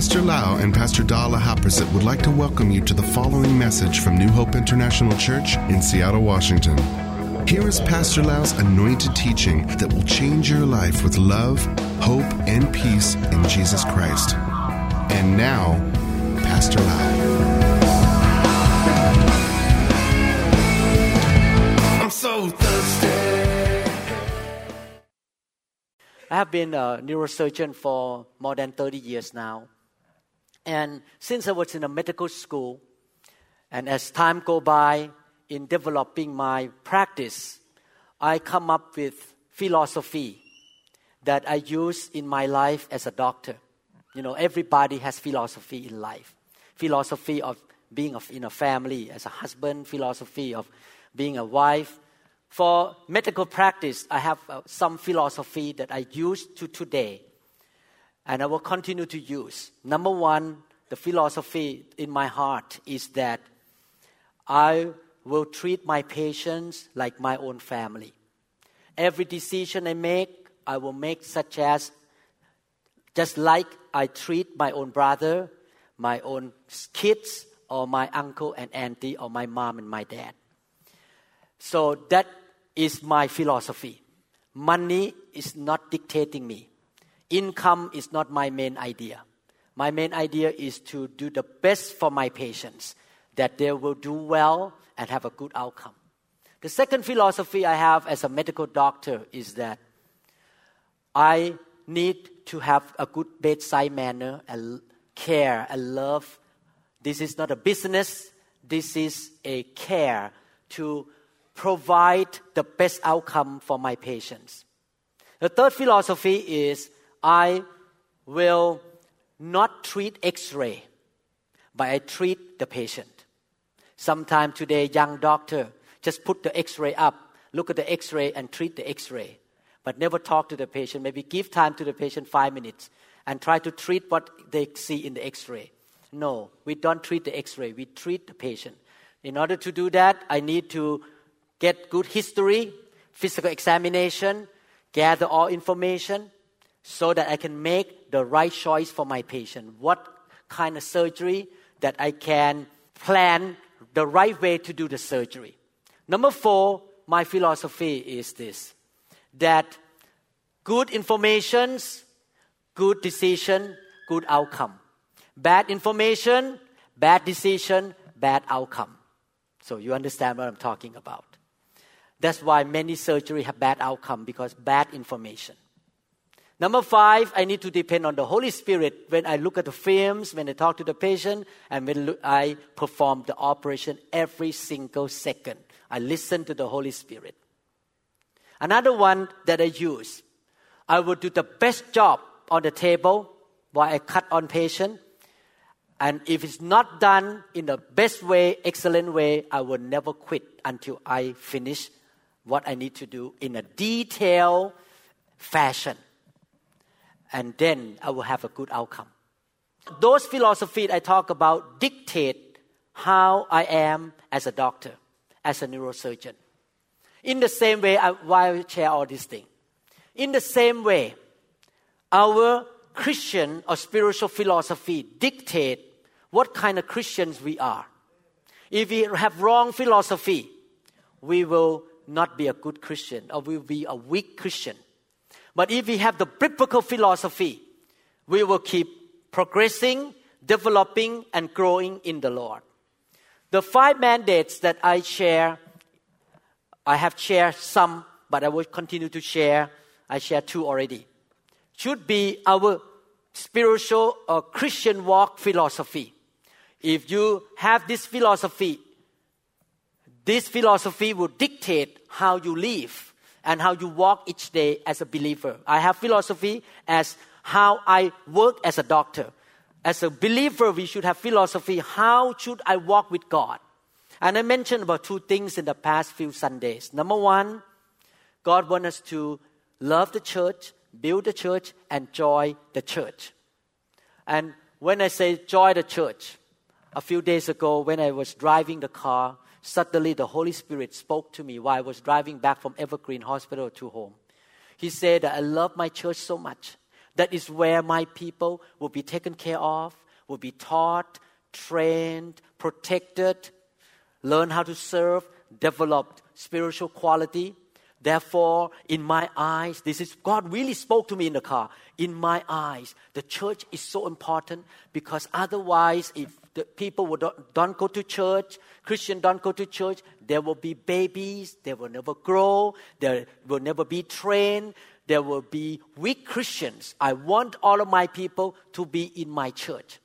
Pastor Lau and Pastor Dalla Haprasit would like to welcome you to the following message from New Hope International Church in Seattle, Washington. Here is Pastor Lau's anointed teaching that will change your life with love, hope, and peace in Jesus Christ. And now, Pastor Lau. I'm so thirsty. I have been a neurosurgeon for more than 30 years now. And since I was in a medical school, and as time go by, in developing my practice, I come up with philosophy that I use in my life as a doctor. You know, everybody has philosophy in life. Philosophy of being in a family, as a husband, philosophy of being a wife. For medical practice, I have some philosophy that I use to today, and I will continue to use. Number one, the philosophy in my heart is that I will treat my patients like my own family. Every decision I make, I will make such as just like I treat my own brother, my own kids, or my uncle and auntie, or my mom and my dad. So that is my philosophy. Money is not dictating me. Income is not my main idea. My main idea is to do the best for my patients, that they will do well and have a good outcome. The second philosophy I have as a medical doctor is that I need to have a good bedside manner and care and love. This is not a business. This is a care to provide the best outcome for my patients. The third philosophy is I will not treat X-ray, but I treat the patient. Sometime today, young doctor just put the X-ray up, look at the X-ray and treat the X-ray, but never talk to the patient. Maybe give time to the patient 5 minutes and try to treat what they see in the X-ray. No, we don't treat the X-ray. We treat the patient. In order to do that, I need to get good history, physical examination, gather all information so that I can make the right choice for my patient. What kind of surgery that I can plan the right way to do the surgery. Number four, my philosophy is this, that good information, good decision, good outcome. Bad information, bad decision, bad outcome. So you understand what I'm talking about. That's why many surgeries have bad outcome, because bad information. Number five, I need to depend on the Holy Spirit when I look at the films, when I talk to the patient, and when I perform the operation every single second. I listen to the Holy Spirit. Another one that I use, I will do the best job on the table while I cut on patient. And if it's not done in the best way, excellent way, I will never quit until I finish what I need to do in a detailed fashion. And then I will have a good outcome. Those philosophies I talk about dictate how I am as a doctor, as a neurosurgeon. In the same way, why I share all these things. In the same way, our Christian or spiritual philosophy dictate what kind of Christians we are. If we have wrong philosophy, we will not be a good Christian, or we will be a weak Christian. But if we have the biblical philosophy, we will keep progressing, developing, and growing in the Lord. The five mandates that I share, I have shared some, but I will continue to share. I shared two already. Should be our spiritual or Christian walk philosophy. If you have this philosophy will dictate how you live and how you walk each day as a believer. I have philosophy as how I work as a doctor. As a believer, we should have philosophy, how should I walk with God? And I mentioned about two things in the past few Sundays. Number one, God wants us to love the church, build the church, and joy the church. And when I say joy the church, a few days ago when I was driving the car, suddenly the Holy Spirit spoke to me while I was driving back from Evergreen Hospital to home. He said that I love my church so much That is where my people will be taken care of, will be taught, trained, protected, learn how to serve, develop spiritual quality. Therefore, in my eyes, this is God really spoke to me in the car. In my eyes, the church is so important, because otherwise, if the people don't go to church, Christians don't go to church, there will be babies, they will never grow, they will never be trained, there will be weak Christians. I want all of my people to be in my church.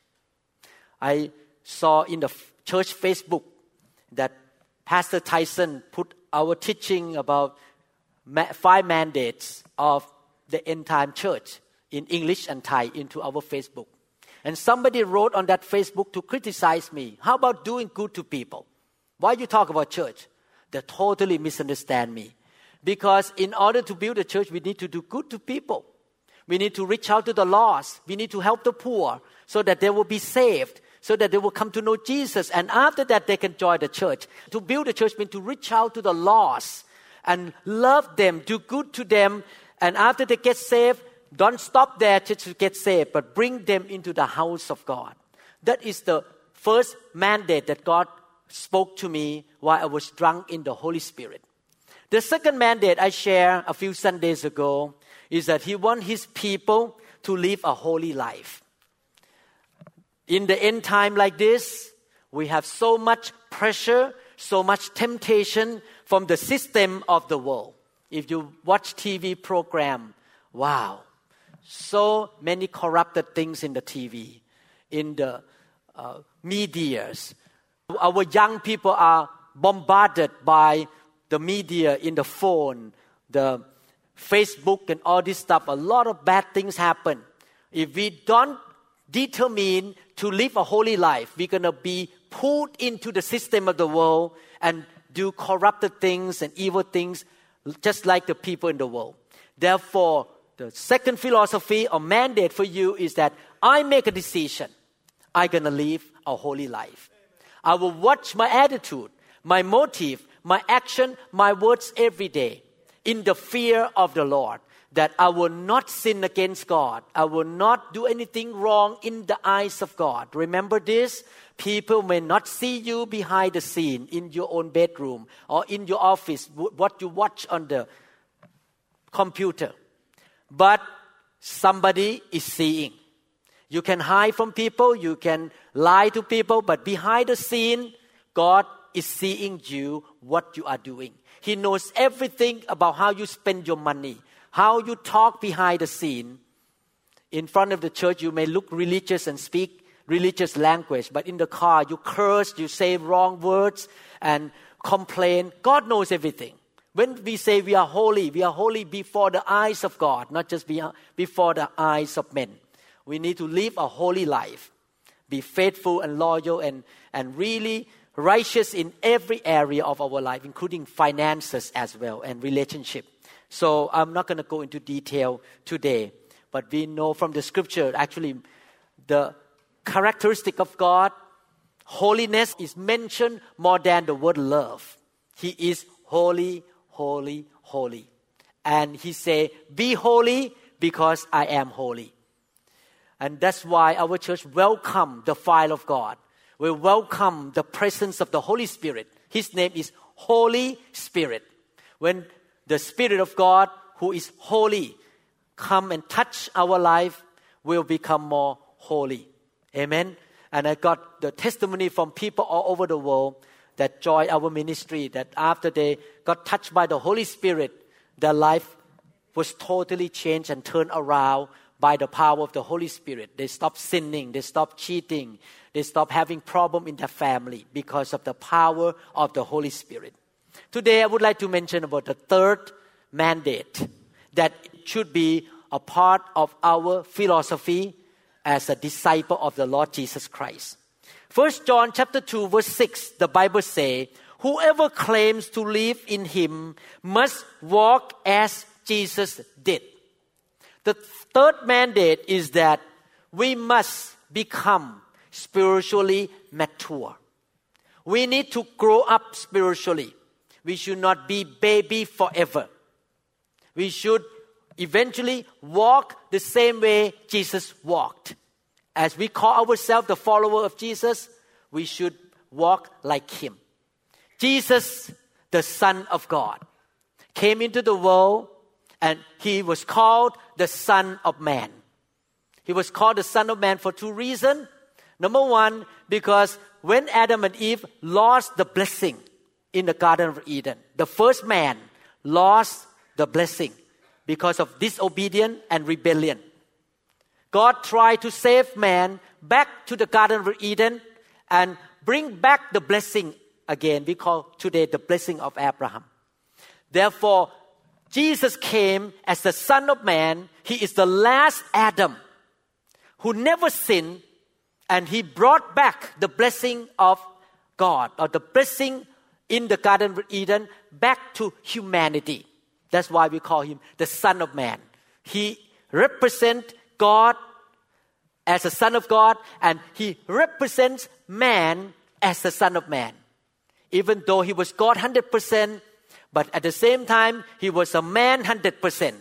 I saw in the church Facebook that Pastor Tyson put our teaching about 5 mandates of the end time church in English and Thai into our Facebook. And somebody wrote on that Facebook to criticize me. How about doing good to people? Why you talk about church? They totally misunderstand me. Because in order to build a church, we need to do good to people. We need to reach out to the lost. We need to help the poor so that they will be saved, so that they will come to know Jesus. And after that, they can join the church. To build a church means to reach out to the lost and love them, do good to them. And after they get saved, don't stop there just to get saved, but bring them into the house of God. That is the first mandate that God spoke to me while I was drunk in the Holy Spirit. The second mandate I shared a few Sundays ago is that He wants His people to live a holy life. In the end time like this, we have so much pressure, so much temptation from the system of the world. If you watch TV program, wow. So many corrupted things in the TV, in the medias. Our young people are bombarded by the media in the phone, the Facebook and all this stuff. A lot of bad things happen. If we don't determine to live a holy life, we're going to be pulled into the system of the world and do corrupted things and evil things just like the people in the world. Therefore, the second philosophy or mandate for you is that I make a decision. I'm going to live a holy life. I will watch my attitude, my motive, my action, my words every day in the fear of the Lord, that I will not sin against God. I will not do anything wrong in the eyes of God. Remember this, people may not see you behind the scene in your own bedroom or in your office, what you watch on the computer. But somebody is seeing. You can hide from people, you can lie to people, but behind the scene, God is seeing you, what you are doing. He knows everything about how you spend your money, how you talk behind the scene. In front of the church, you may look religious and speak religious language, but in the car, you curse, you say wrong words and complain. God knows everything. When we say we are holy before the eyes of God, not just before the eyes of men. We need to live a holy life, be faithful and loyal and really righteous in every area of our life, including finances as well and relationship. So I'm not going to go into detail today, but we know from the scripture, actually, the characteristic of God, holiness is mentioned more than the word love. He is holy, holy, holy. And He said, be holy because I am holy. And that's why our church welcomes the fire of God. We welcome the presence of the Holy Spirit. His name is Holy Spirit. When the Spirit of God, who is holy, come and touch our life, we'll become more holy. Amen. And I got the testimony from people all over the world that joined our ministry, that after they got touched by the Holy Spirit, their life was totally changed and turned around by the power of the Holy Spirit. They stopped sinning, they stopped cheating, they stopped having problems in their family because of the power of the Holy Spirit. Today, I would like to mention about the third mandate that should be a part of our philosophy as a disciple of the Lord Jesus Christ. 1 John chapter 2, verse 6, the Bible says, whoever claims to live in Him must walk as Jesus did. The third mandate is that we must become spiritually mature. We need to grow up spiritually. We should not be baby forever. We should eventually walk the same way Jesus walked. As we call ourselves the follower of Jesus, we should walk like him. Jesus, the Son of God, came into the world and he was called the Son of Man. He was called the Son of Man for two reasons. Number one, because when Adam and Eve lost the blessing in the Garden of Eden, the first man lost the blessing because of disobedience and rebellion. God tried to save man back to the Garden of Eden and bring back the blessing again. We call today the blessing of Abraham. Therefore, Jesus came as the Son of Man. He is the last Adam who never sinned, and he brought back the blessing of God, or the blessing in the Garden of Eden, back to humanity. That's why we call him the Son of Man. He represents God as the Son of God, and he represents man as the Son of Man. Even though he was God 100%, but at the same time, he was a man 100%.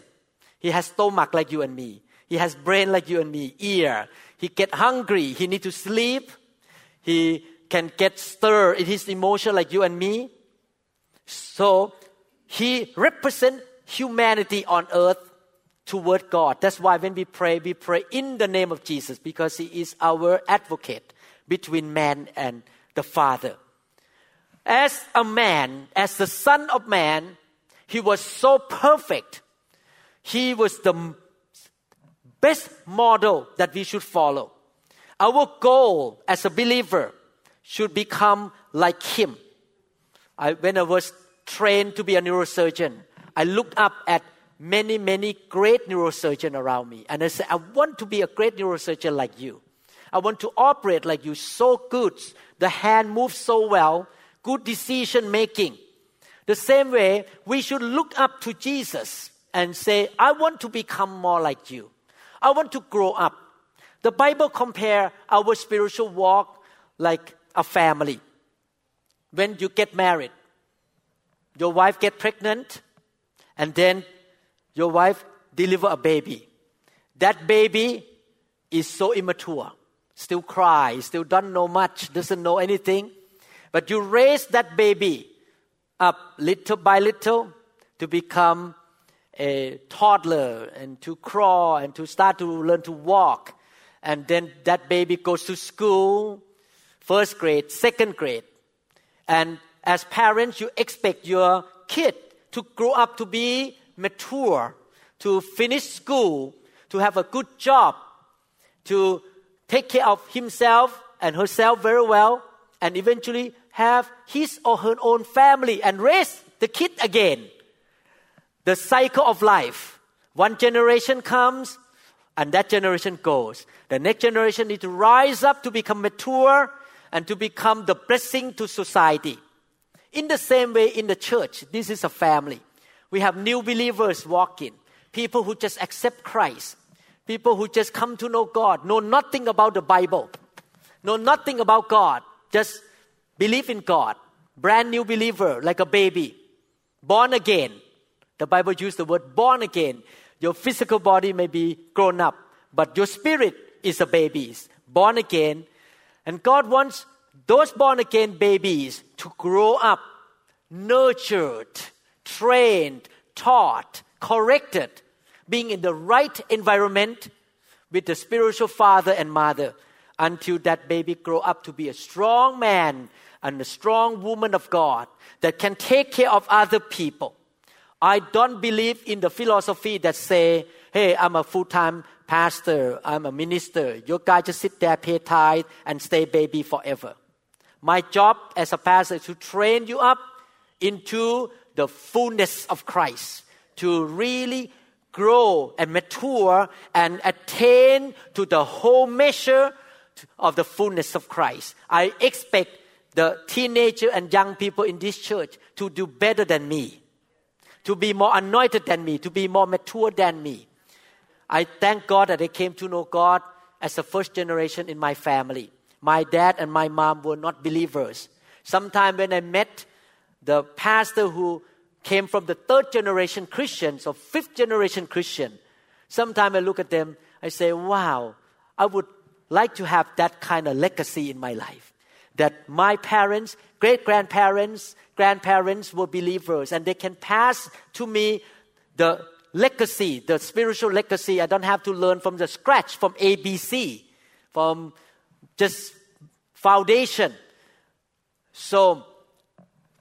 He has stomach like you and me. He has brain like you and me, ear. He get hungry. He need to sleep. He can get stirred in his emotion like you and me. So he represents humanity on earth toward God. That's why when we pray in the name of Jesus, because he is our advocate between man and the Father. As a man, as the Son of Man, he was so perfect. He was the best model that we should follow. Our goal as a believer should become like him. When I was trained to be a neurosurgeon, I looked up at many great neurosurgeons around me. And I said, I want to be a great neurosurgeon like you. I want to operate like you, so good. The hand moves so well, good decision making. The same way, we should look up to Jesus and say, I want to become more like you. I want to grow up. The Bible compares our spiritual walk like a family. When you get married, your wife gets pregnant, and then your wife delivers a baby. That baby is so immature, still cries, still don't know much, doesn't know anything. But you raise that baby up little by little to become a toddler and to crawl and to start to learn to walk. And then that baby goes to school, first grade, second grade. And as parents, you expect your kid to grow up to be mature, to finish school, to have a good job, to take care of himself and herself very well, and eventually have his or her own family and raise the kid again. The cycle of life. One generation comes and that generation goes. The next generation needs to rise up to become mature and to become the blessing to society. In the same way in the church, this is a family. We have new believers walking, people who just accept Christ, people who just come to know God, know nothing about the Bible, know nothing about God, just believe in God. Brand new believer, like a baby, born again. The Bible uses the word born again. Your physical body may be grown up, but your spirit is a baby, born again. And God wants those born again babies to grow up, nurtured, trained, taught, corrected, being in the right environment with the spiritual father and mother until that baby grow up to be a strong man and a strong woman of God that can take care of other people. I don't believe in the philosophy that say, hey, I'm a full-time pastor, I'm a minister. You guys just sit there, pay tithe, and stay baby forever. My job as a pastor is to train you up into the fullness of Christ, to really grow and mature and attain to the whole measure of the fullness of Christ. I expect the teenager and young people in this church to do better than me, to be more anointed than me, to be more mature than me. I thank God that I came to know God as the first generation in my family. My dad and my mom were not believers. Sometime when I met the pastor who came from the third generation Christians or fifth generation Christian. Sometimes I look at them, I say, wow, I would like to have that kind of legacy in my life. That my parents, great-grandparents, grandparents were believers, and they can pass to me the legacy, the spiritual legacy. I don't have to learn from the scratch, from ABC, from just foundation. So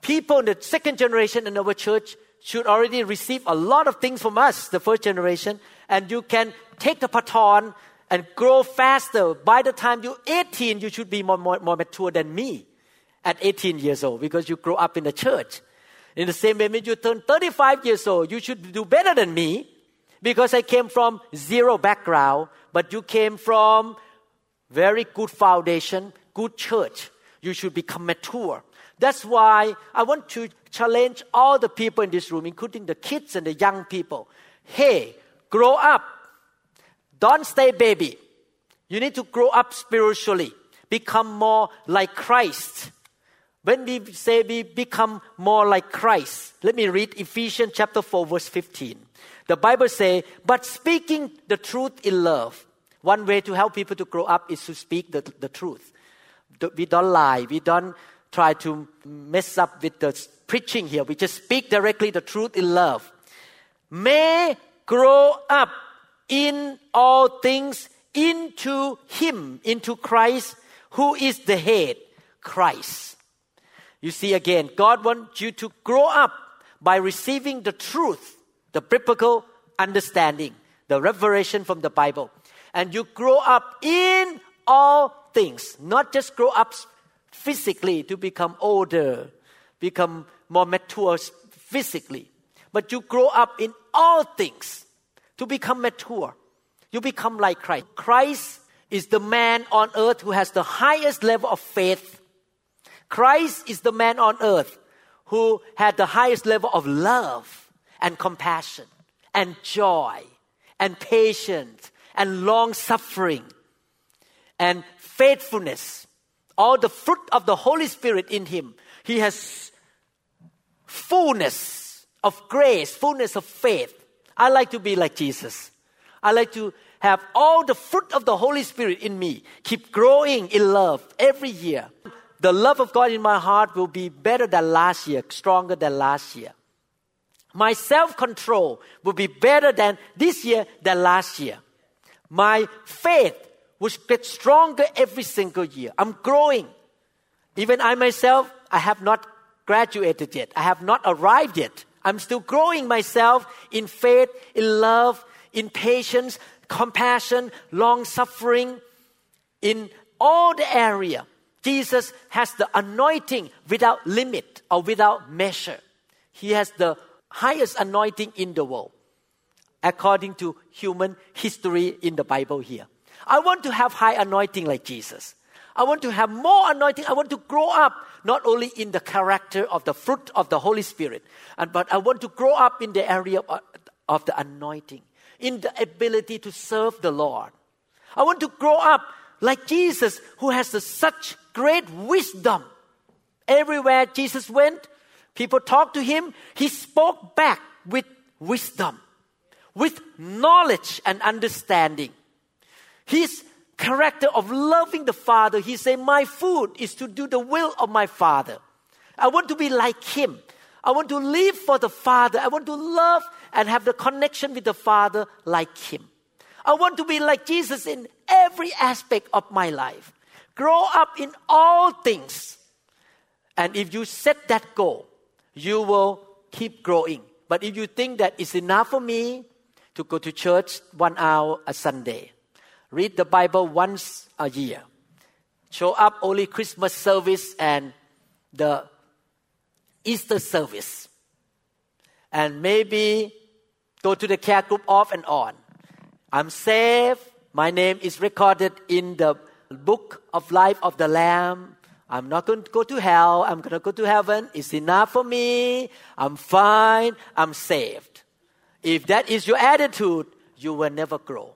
people in the second generation in our church should already receive a lot of things from us, the first generation, and you can take the baton and grow faster. By the time you're 18, you should be more mature than me at 18 years old because you grow up in the church. In the same way, when you turn 35 years old, you should do better than me because I came from zero background, but you came from very good foundation, good church. You should become mature. That's why I want to challenge all the people in this room, including the kids and the young people. Hey, grow up. Don't stay baby. You need to grow up spiritually. Become more like Christ. When we say we become more like Christ, let me read Ephesians chapter 4, verse 15. The Bible says, but speaking the truth in love. One way to help people to grow up is to speak the truth. We don't lie. We don't try to mess up with the preaching here. We just speak directly the truth in love. May grow up in all things into Him, into Christ, who is the head, Christ. You see again, God wants you to grow up by receiving the truth, the biblical understanding, the revelation from the Bible. And you grow up in all things, not just grow up physically to become older, become more mature physically, but you grow up in all things to become mature. You become like Christ. Christ is the man on earth who has the highest level of faith. Christ is the man on earth who had the highest level of love and compassion and joy and patience and long-suffering and faithfulness. All the fruit of the Holy Spirit in Him. He has fullness of grace, fullness of faith. I like to be like Jesus. I like to have all the fruit of the Holy Spirit in me. Keep growing in love every year. The love of God in my heart will be better than last year, stronger than last year. My self-control will be better than this year than last year. My faith will get stronger every single year. I'm growing. Even I myself, I have not graduated yet. I have not arrived yet. I'm still growing myself in faith, in love, in patience, compassion, long-suffering. In all the area, Jesus has the anointing without limit or without measure. He has the highest anointing in the world, according to human history in the Bible here. I want to have high anointing like Jesus. I want to have more anointing. I want to grow up, not only in the character of the fruit of the Holy Spirit, but I want to grow up in the area of the anointing, in the ability to serve the Lord. I want to grow up like Jesus, who has such great wisdom. Everywhere Jesus went, people talked to Him. He spoke back with wisdom, with knowledge and understanding. His character of loving the Father, He said, my food is to do the will of my Father. I want to be like Him. I want to live for the Father. I want to love and have the connection with the Father like Him. I want to be like Jesus in every aspect of my life. Grow up in all things. And if you set that goal, you will keep growing. But if you think that it's enough for me to go to church 1 hour a Sunday, read the Bible once a year, show up only Christmas service and the Easter service, and maybe go to the care group off and on. I'm saved. My name is recorded in the book of life of the Lamb. I'm not going to go to hell. I'm going to go to heaven. It's enough for me. I'm fine. I'm saved. If that is your attitude, you will never grow.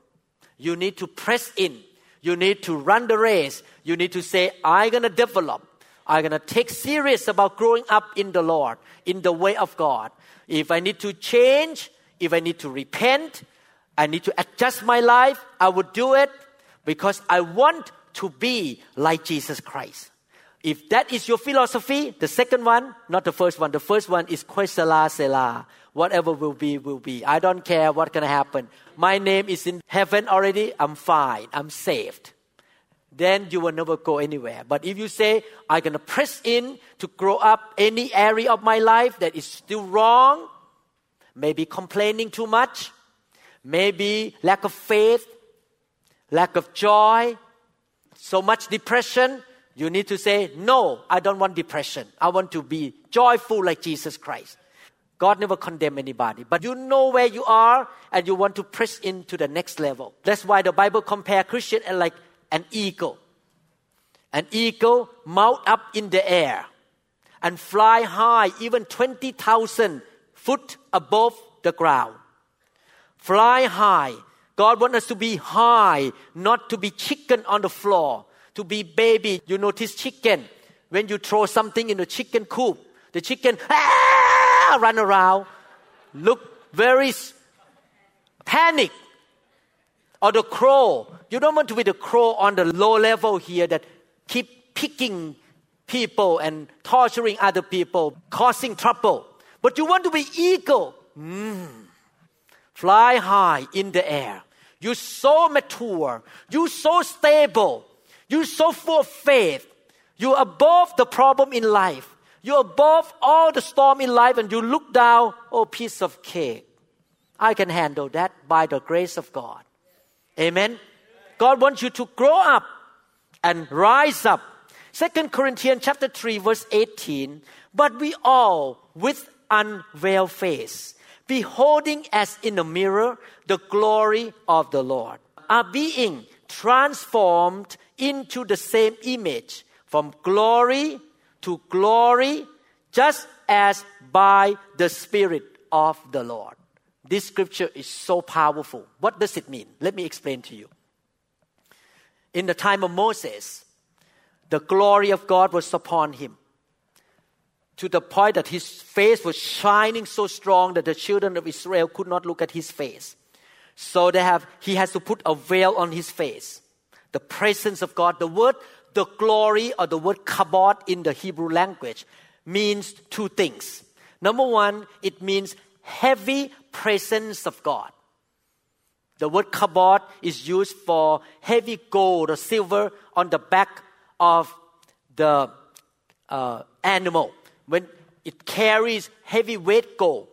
You need to press in. You need to run the race. You need to say, I'm going to develop. I'm going to take serious about growing up in the Lord, in the way of God. If I need to change, if I need to repent, I need to adjust my life, I would do it because I want to be like Jesus Christ. If that is your philosophy, the second one, not the first one. The first one is Koisala Sela. Whatever will be, will be. I don't care what can happen. My name is in heaven already. I'm fine. I'm saved. Then you will never go anywhere. But if you say, I'm going to press in to grow up any area of my life that is still wrong, maybe complaining too much, maybe lack of faith, lack of joy, so much depression, you need to say, no, I don't want depression. I want to be joyful like Jesus Christ. God never condemned anybody. But you know where you are and you want to press into the next level. That's why the Bible compares Christian like an eagle. An eagle mount up in the air and fly high, even 20,000 foot above the ground. Fly high. God wants us to be high, not to be chicken on the floor. To be baby, you notice chicken. When you throw something in the chicken coop, the chicken run around, look very panic. Or the crow. You don't want to be the crow on the low level here that keep picking people and torturing other people, causing trouble. But you want to be eagle. Fly high in the air. You're so mature. You're so stable. You're so full of faith. You're above the problem in life. You're above all the storm in life and you look down, oh, piece of cake. I can handle that by the grace of God. Amen? God wants you to grow up and rise up. 2 Corinthians chapter 3 verse 18, but we all with unveiled face, beholding as in a mirror the glory of the Lord, are being transformed into the same image from glory to glory, just as by the Spirit of the Lord. This scripture is so powerful. What does it mean? Let me explain to you. In the time of Moses, the glory of God was upon him to the point that his face was shining so strong that the children of Israel could not look at his face. So he has to put a veil on his face. The presence of God, the word, the glory, or the word kabod in the Hebrew language means two things. Number one, it means heavy presence of God. The word kabod is used for heavy gold or silver on the back of the animal. When it carries heavy weight gold,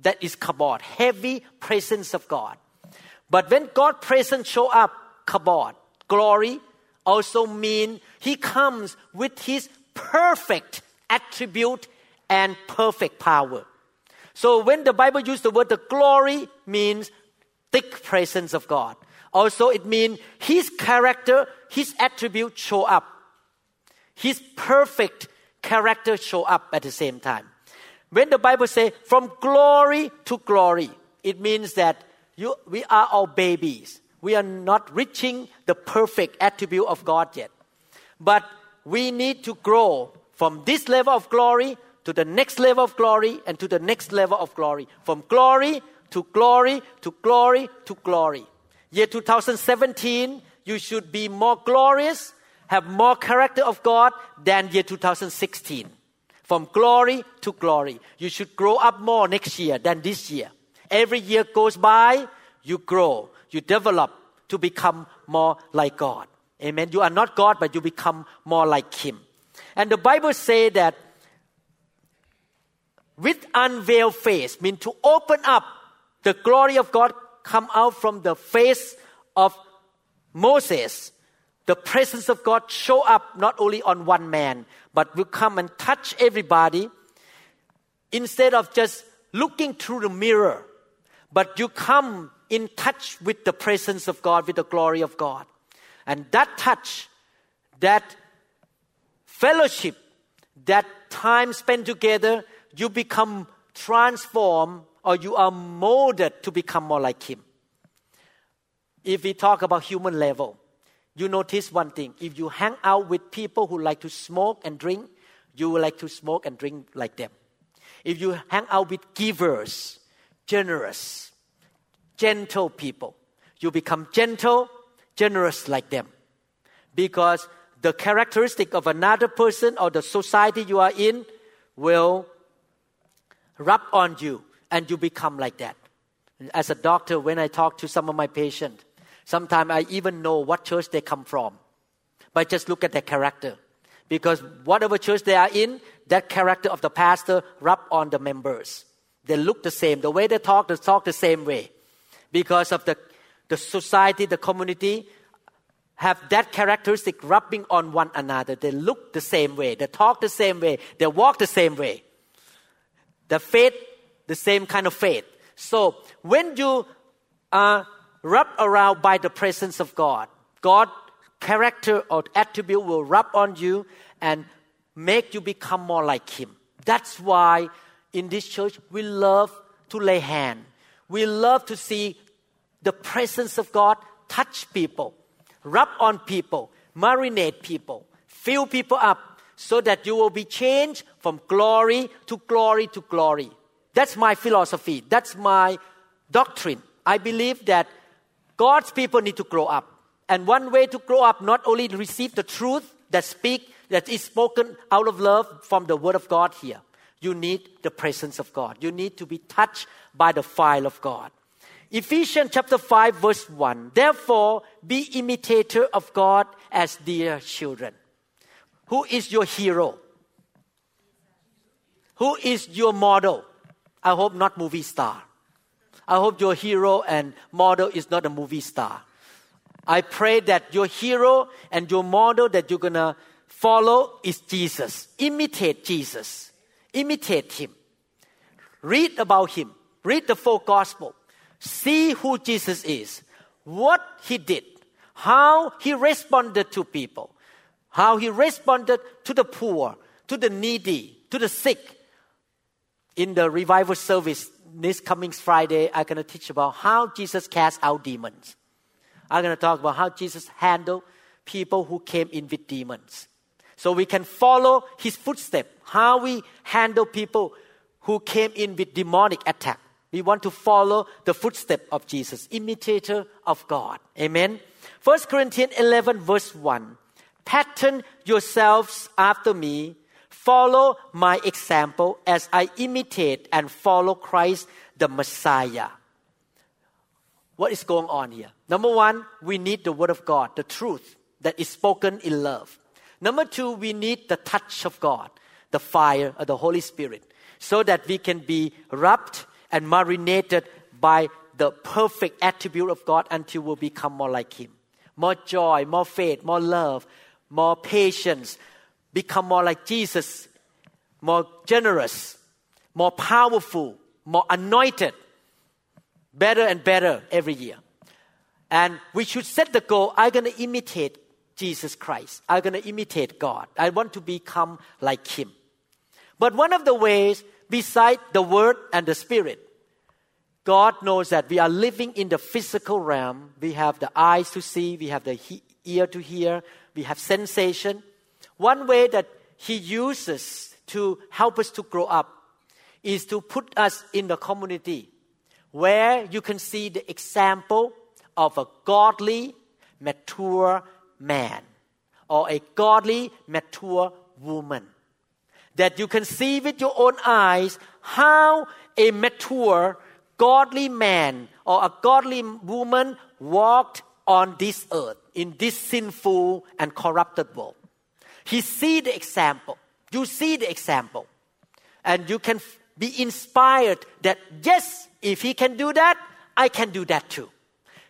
that is kabod, heavy presence of God. But when God's presence shows up, kabod, glory, also means he comes with his perfect attribute and perfect power. So when the Bible uses the word the glory, means thick presence of God. Also it means his character, his attribute show up. His perfect character show up at the same time. When the Bible says from glory to glory, it means that we are all babies. We are not reaching the perfect attribute of God yet. But we need to grow from this level of glory to the next level of glory and to the next level of glory. From glory to glory to glory to glory. Year 2017, you should be more glorious, have more character of God than year 2016. From glory to glory. You should grow up more next year than this year. Every year goes by, you grow. You develop to become more like God. Amen. You are not God, but you become more like Him. And the Bible says that with unveiled face, means to open up, the glory of God come out from the face of Moses. The presence of God show up not only on one man, but will come and touch everybody. Instead of just looking through the mirror, but you come in touch with the presence of God, with the glory of God. And that touch, that fellowship, that time spent together, you become transformed or you are molded to become more like Him. If we talk about human level, you notice one thing. If you hang out with people who like to smoke and drink, you would like to smoke and drink like them. If you hang out with givers, generous, gentle people, you become gentle, generous like them. Because the characteristic of another person or the society you are in will rub on you and you become like that. As a doctor, when I talk to some of my patients, sometimes I even know what church they come from by just look at their character. Because whatever church they are in, that character of the pastor rub on the members. They look the same. The way they talk the same way. Because of the society, the community, have that characteristic rubbing on one another. They look the same way. They talk the same way. They walk the same way. The faith, the same kind of faith. So when you are rubbed around by the presence of God, God's character or attribute will rub on you and make you become more like Him. That's why in this church we love to lay hands. We love to see the presence of God touch people, rub on people, marinate people, fill people up so that you will be changed from glory to glory to glory. That's my philosophy. That's my doctrine. I believe that God's people need to grow up. And one way to grow up, not only receive the truth that is spoken out of love from the Word of God here. You need the presence of God. You need to be touched by the fire of God. Ephesians chapter 5 verse 1. Therefore, be imitator of God as dear children. Who is your hero? Who is your model? I hope not movie star. I hope your hero and model is not a movie star. I pray that your hero and your model that you're going to follow is Jesus. Imitate Jesus. Imitate Him. Read about Him. Read the full gospel. See who Jesus is, what He did, how He responded to people, how He responded to the poor, to the needy, to the sick. In the revival service this coming Friday, I'm going to teach about how Jesus cast out demons. I'm going to talk about how Jesus handled people who came in with demons. So we can follow His footsteps, how we handle people who came in with demonic attack. We want to follow the footstep of Jesus, imitator of God. Amen. 1 Corinthians 11 verse 1. Pattern yourselves after me. Follow my example as I imitate and follow Christ the Messiah. What is going on here? Number one, we need the Word of God, the truth that is spoken in love. Number two, we need the touch of God, the fire of the Holy Spirit, so that we can be wrapped and marinated by the perfect attribute of God until we become more like Him. More joy, more faith, more love, more patience. Become more like Jesus, more generous, more powerful, more anointed. Better and better every year. And we should set the goal, I'm going to imitate Jesus Christ. I'm going to imitate God. I want to become like Him. But one of the ways, beside the Word and the Spirit, God knows that we are living in the physical realm. We have the eyes to see. We have the ear to hear. We have sensation. One way that He uses to help us to grow up is to put us in the community where you can see the example of a godly, mature man or a godly, mature woman. That you can see with your own eyes how a mature, godly man or a godly woman walked on this earth, in this sinful and corrupted world. He see the example. You see the example. And you can be inspired that, yes, if he can do that, I can do that too.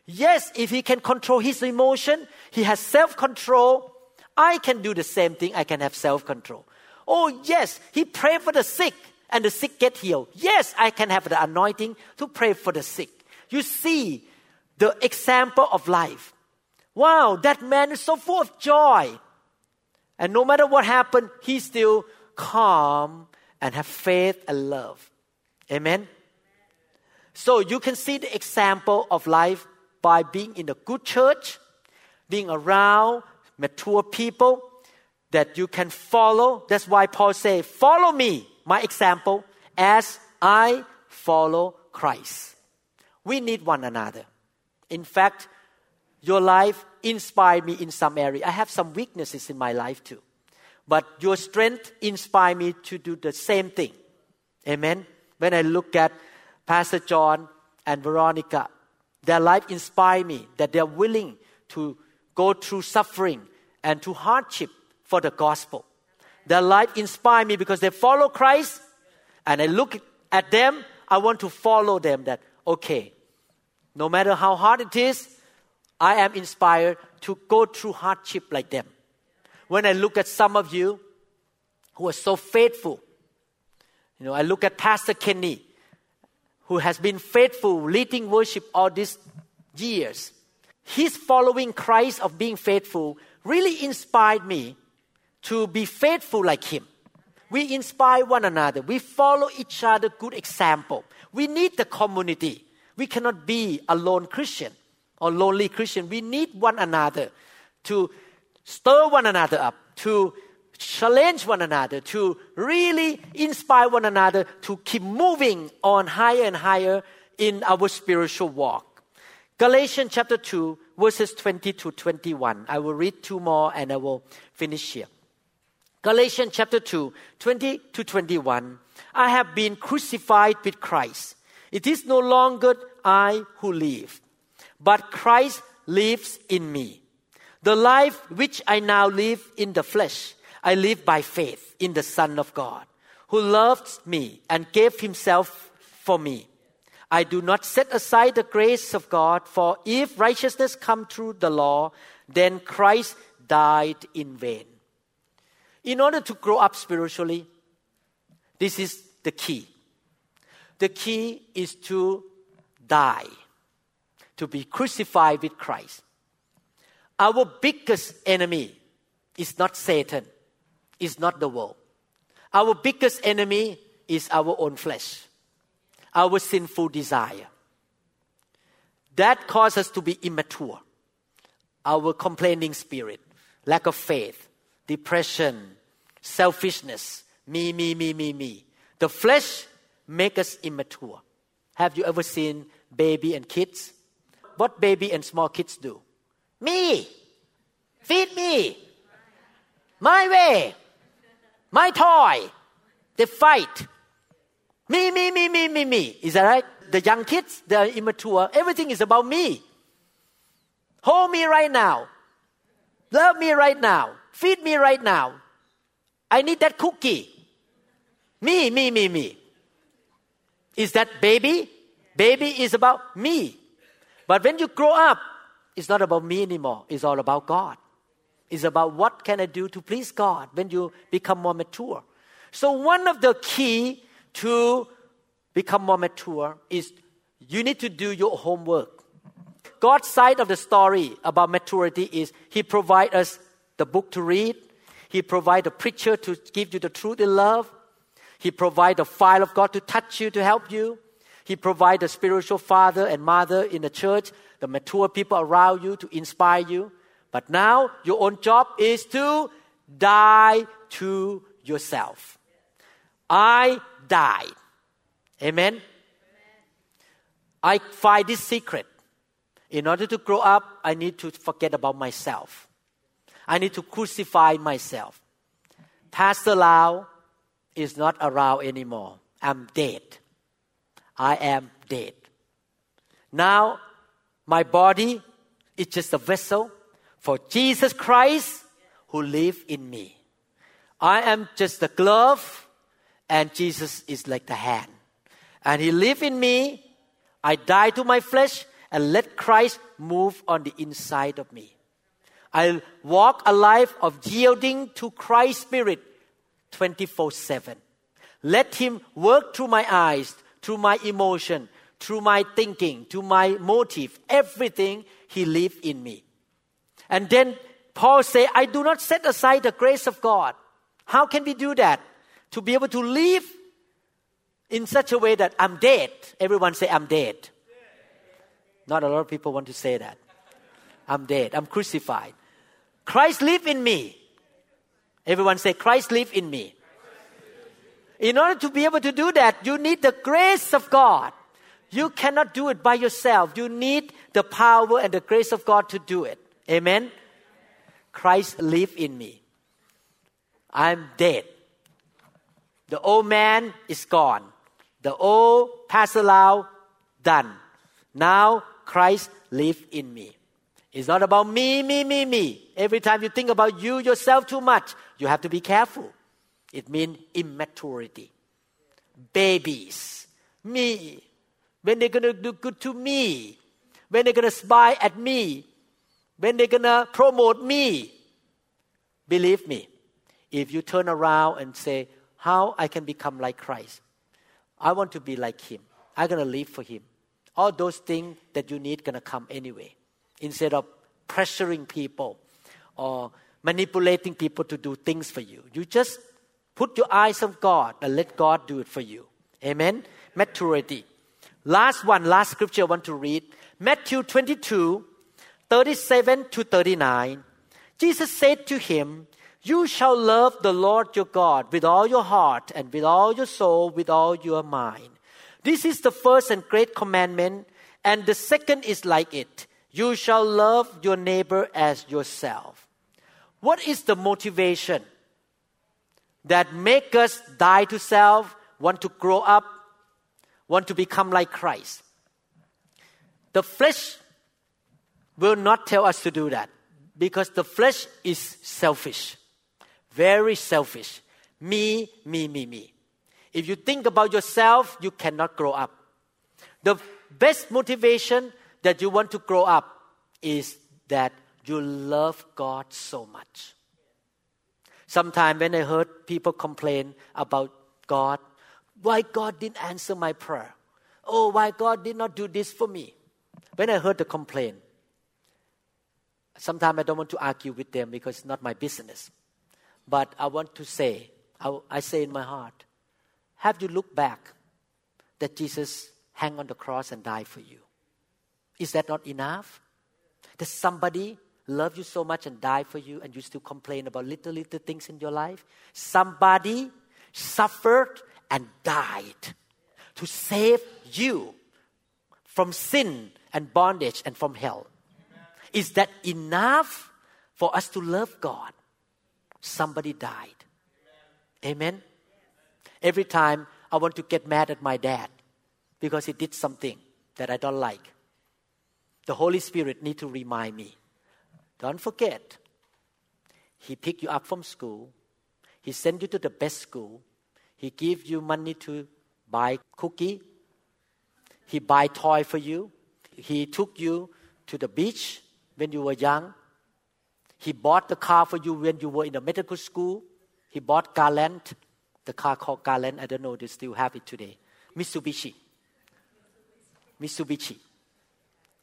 Yes, if he can control his emotion, he has self-control, I can do the same thing, I can have self-control. Oh, yes, he prayed for the sick and the sick get healed. Yes, I can have the anointing to pray for the sick. You see the example of life. Wow, that man is so full of joy. And no matter what happened, he's still calm and have faith and love. Amen? So you can see the example of life by being in a good church, being around mature people, that you can follow. That's why Paul says, follow me, my example, as I follow Christ. We need one another. In fact, your life inspired me in some area. I have some weaknesses in my life too. But your strength inspired me to do the same thing. Amen. When I look at Pastor John and Veronica, their life inspired me that they are willing to go through suffering and to hardship for the gospel. Their life inspired me because they follow Christ. And I look at them, I want to follow them that, okay, no matter how hard it is, I am inspired to go through hardship like them. When I look at some of you who are so faithful, you know, I look at Pastor Kenny, who has been faithful, leading worship all these years. His following Christ of being faithful really inspired me to be faithful like him. We inspire one another. We follow each other, good example. We need the community. We cannot be a lone Christian or lonely Christian. We need one another to stir one another up, to challenge one another, to really inspire one another to keep moving on higher and higher in our spiritual walk. Galatians chapter 2, verses 20 to 21. I will read two more and I will finish here. Galatians chapter 2, 20 to 21. I have been crucified with Christ. It is no longer I who live, but Christ lives in me. The life which I now live in the flesh, I live by faith in the Son of God, who loved me and gave himself for me. I do not set aside the grace of God, for if righteousness come through the law, then Christ died in vain. In order to grow up spiritually, this is the key. The key is to die, to be crucified with Christ. Our biggest enemy is not Satan. It's not the world. Our biggest enemy is our own flesh, our sinful desire. That causes us to be immature. Our complaining spirit, lack of faith, depression, selfishness, me, me, me, me, me. The flesh makes us immature. Have you ever seen baby and kids? What baby and small kids do? Me! Feed me! My way! My toy. They fight. Me, me, me, me, me, me. Is that right? The young kids, they are immature. Everything is about me. Hold me right now. Love me right now. Feed me right now. I need that cookie. Me, me, me, me. Is that baby? Baby is about me. But when you grow up, it's not about me anymore. It's all about God. Is about what can I do to please God when you become more mature. So one of the key to become more mature is you need to do your homework. God's side of the story about maturity is He provides us the book to read. He provides a preacher to give you the truth in love. He provides the fire of God to touch you, to help you. He provides a spiritual father and mother in the church, the mature people around you to inspire you. But now, your own job is to die to yourself. I died. Amen? Amen? I find this secret. In order to grow up, I need to forget about myself. I need to crucify myself. Pastor Lau is not around anymore. I'm dead. I am dead. Now, my body is just a vessel for Jesus Christ who lives in me. I am just the glove and Jesus is like the hand. And He lives in me. I die to my flesh and let Christ move on the inside of me. I walk a life of yielding to Christ's Spirit 24/7. Let Him work through my eyes, through my emotion, through my thinking, through my motive, everything He lives in me. And then Paul says, I do not set aside the grace of God. How can we do that? To be able to live in such a way that I'm dead. Everyone say, I'm dead. Not a lot of people want to say that. I'm dead. I'm crucified. Christ lives in me. Everyone say, Christ lives in me. In order to be able to do that, you need the grace of God. You cannot do it by yourself. You need the power and the grace of God to do it. Amen? Christ lives in me. I'm dead. The old man is gone. The old Pastor Lau, done. Now Christ lives in me. It's not about me. Every time you think about you, yourself too much, you have to be careful. It means immaturity. Babies. Me. When they're going to do good to me. When they're going to spy at me. When they're going to promote me. Believe me. If you turn around and say, how I can become like Christ. I want to be like him. I'm going to live for him. All those things that you need going to come anyway. Instead of pressuring people or manipulating people to do things for you. You just put your eyes on God and let God do it for you. Amen? Maturity. Last scripture I want to read. Matthew 22, 37 to 39. Jesus said to him, you shall love the Lord your God with all your heart and with all your soul, with all your mind. This is the first and great commandment, and the second is like it. You shall love your neighbor as yourself. What is the motivation that makes us die to self, want to grow up, want to become like Christ? The flesh will not tell us to do that because the flesh is selfish, very selfish. Me. If you think about yourself, you cannot grow up. The best motivation that you want to grow up is that you love God so much. Sometimes when I heard people complain about God, why God didn't answer my prayer? Oh, why God did not do this for me? When I heard the complaint, sometimes I don't want to argue with them because it's not my business. But I want to say, I say in my heart, have you looked back that Jesus hung on the cross and died for you? Is that not enough? Does somebody love you so much and die for you and you still complain about little things in your life? Somebody suffered and died to save you from sin and bondage and from hell. Amen. Is that enough for us to love God? Somebody died. Amen? Every time I want to get mad at my dad because he did something that I don't like. The Holy Spirit needs to remind me. Don't forget. He picked you up from school. He sent you to the best school. He gave you money to buy cookie. He buy toy for you. He took you to the beach when you were young. He bought the car for you when you were in the medical school. He bought Garland. The car called Garland, I don't know, they still have it today. Mitsubishi.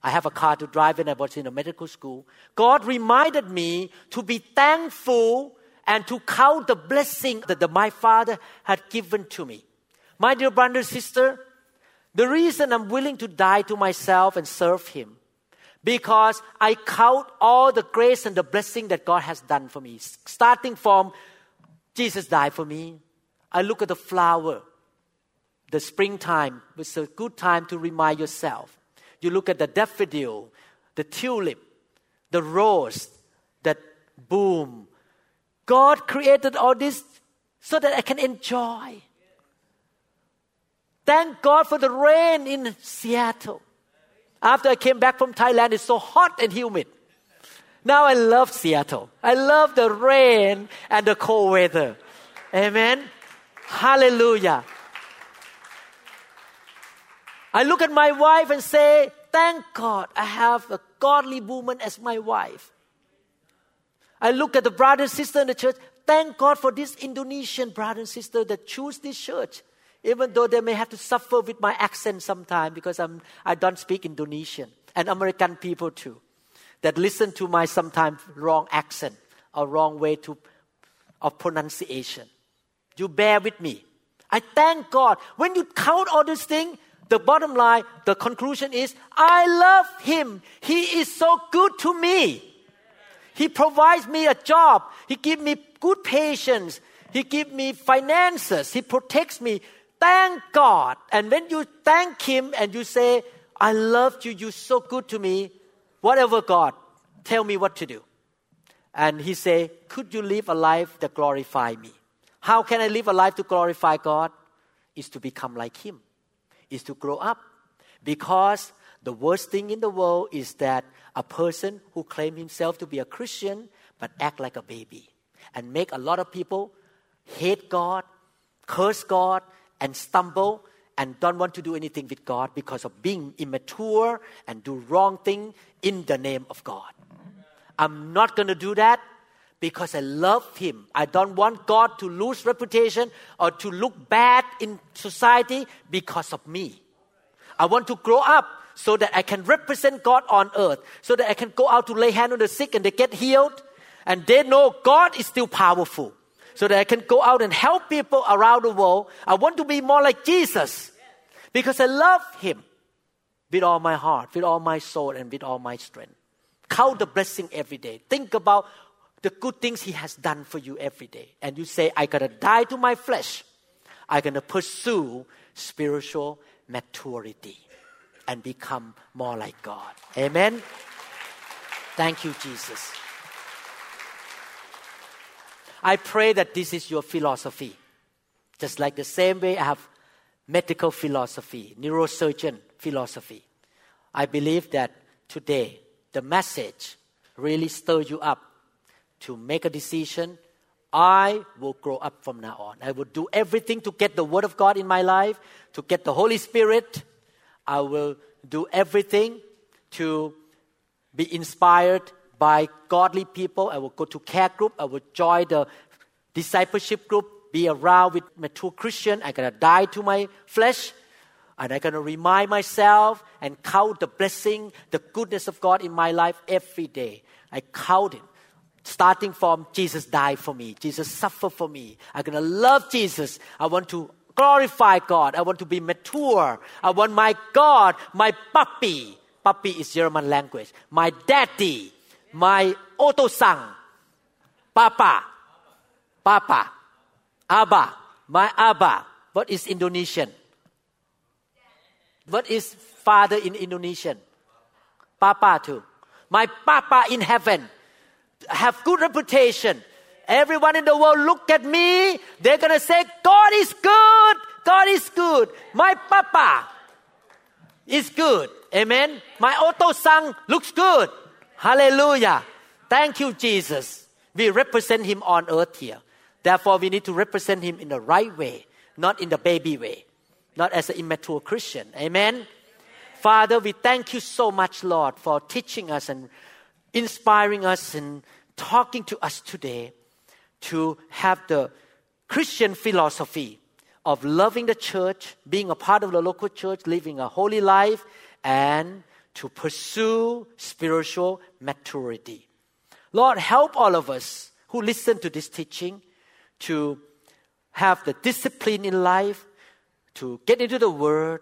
I have a car to drive when I was in a medical school. God reminded me to be thankful and to count the blessing that my Father had given to me. My dear brother and sister, the reason I'm willing to die to myself and serve Him, because I count all the grace and the blessing that God has done for me. Starting from Jesus died for me. I look at the flower. The springtime was a good time to remind yourself. You look at the daffodil, the tulip, the rose that boom. God created all this so that I can enjoy. Thank God for the rain in Seattle. After I came back from Thailand, it's so hot and humid. Now I love Seattle. I love the rain and the cold weather. Amen. Hallelujah. I look at my wife and say, thank God I have a godly woman as my wife. I look at the brother and sister in the church. Thank God for this Indonesian brother and sister that choose this church. Even though they may have to suffer with my accent sometime because I don't speak Indonesian. And American people too. That listen to my sometimes wrong accent or wrong way of pronunciation. You bear with me. I thank God. When you count all these things, the bottom line, the conclusion is, I love Him. He is so good to me. He provides me a job. He gives me good patience. He gives me finances. He protects me. Thank God. And when you thank Him and you say, I love you, you're so good to me, whatever God, tell me what to do. And He say, could you live a life that glorify me? How can I live a life to glorify God? Is to become like Him. Is to grow up. Because the worst thing in the world is that a person who claims himself to be a Christian but act like a baby and make a lot of people hate God, curse God, and stumble and don't want to do anything with God because of being immature and do wrong thing in the name of God. I'm not going to do that because I love Him. I don't want God to lose reputation or to look bad in society because of me. I want to grow up so that I can represent God on earth, so that I can go out to lay hand on the sick and they get healed, and they know God is still powerful, so that I can go out and help people around the world. I want to be more like Jesus because I love Him with all my heart, with all my soul, and with all my strength. Count the blessing every day. Think about the good things He has done for you every day. And you say, I got to die to my flesh. I got to pursue spiritual maturity and become more like God. Amen? Thank you, Jesus. I pray that this is your philosophy. Just like the same way I have medical philosophy, neurosurgeon philosophy. I believe that today, the message really stirs you up to make a decision. I will grow up from now on. I will do everything to get the Word of God in my life, to get the Holy Spirit. I will do everything to be inspired by godly people. I will go to care group. I will join the discipleship group, be around with mature Christian. I'm going to die to my flesh. And I'm going to remind myself and count the blessing, the goodness of God in my life every day. I count it. Starting from Jesus died for me. Jesus suffered for me. I'm going to love Jesus. I want to glorify God. I want to be mature. I want my God, my puppy. Puppy is German language. My daddy, my Otto-san, Papa, Papa, Abba, my Abba. What is Indonesian? What is father in Indonesian? Papa too. My Papa in heaven. Have good reputation. Everyone in the world look at me. They're going to say, God is good. God is good. My Papa is good. Amen. My Otto-san looks good. Hallelujah. Thank you, Jesus. We represent Him on earth here. Therefore, we need to represent Him in the right way, not in the baby way. Not as an immature Christian. Amen? Amen? Father, we thank you so much, Lord, for teaching us and inspiring us and talking to us today to have the Christian philosophy of loving the church, being a part of the local church, living a holy life, and to pursue spiritual maturity. Lord, help all of us who listen to this teaching to have the discipline in life, to get into the Word,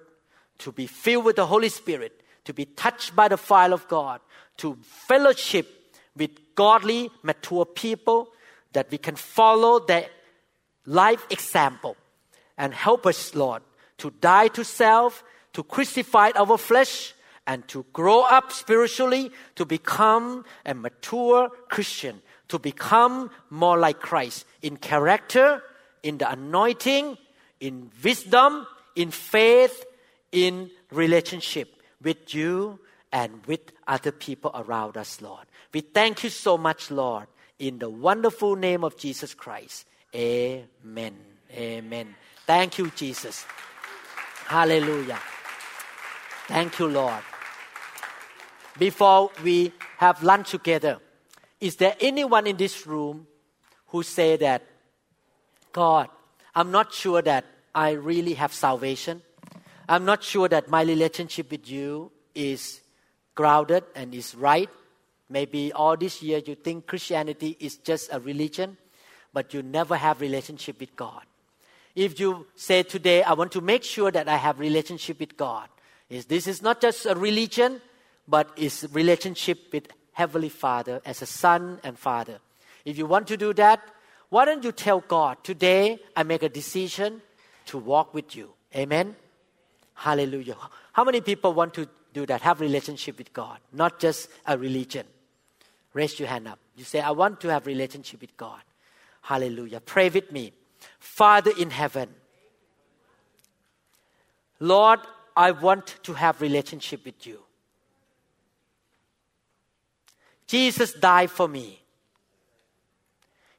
to be filled with the Holy Spirit, to be touched by the fire of God, to fellowship with godly, mature people, that we can follow their life example. And help us, Lord, to die to self, to crucify our flesh, and to grow up spiritually, to become a mature Christian, to become more like Christ in character, in the anointing, in wisdom, in faith, in relationship with you and with other people around us, Lord. We thank you so much, Lord, in the wonderful name of Jesus Christ. Amen. Amen. Thank you, Jesus. Hallelujah. Thank you, Lord. Before we have lunch together, is there anyone in this room who say that, God, I'm not sure that I really have salvation. I'm not sure that my relationship with you is grounded and is right. Maybe all this year you think Christianity is just a religion, but you never have relationship with God. If you say today, I want to make sure that I have relationship with God. This is not just a religion, but is relationship with Heavenly Father as a son and father. If you want to do that, why don't you tell God, today I make a decision to walk with you. Amen? Hallelujah. How many people want to do that, have a relationship with God, not just a religion? Raise your hand up. You say, I want to have a relationship with God. Hallelujah. Pray with me. Father in heaven, Lord, I want to have a relationship with you. Jesus died for me.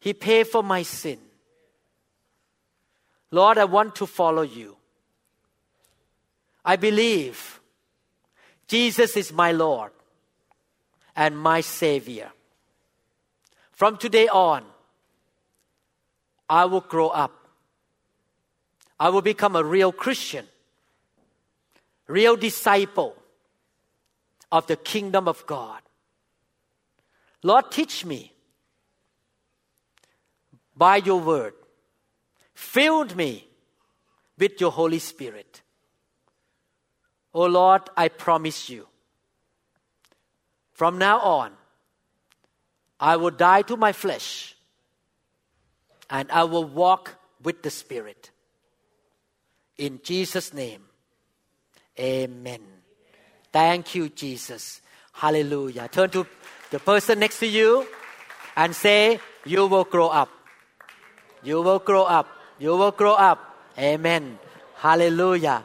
He paid for my sin. Lord, I want to follow you. I believe Jesus is my Lord and my Savior. From today on, I will grow up. I will become a real Christian, real disciple of the kingdom of God. Lord, teach me by your word. Fill me with your Holy Spirit. Oh Lord, I promise you, from now on, I will die to my flesh and I will walk with the Spirit. In Jesus' name, amen. Thank you, Jesus. Hallelujah. Turn to the person next to you and say, you will grow up. You will grow up. You will grow up. Amen. Hallelujah.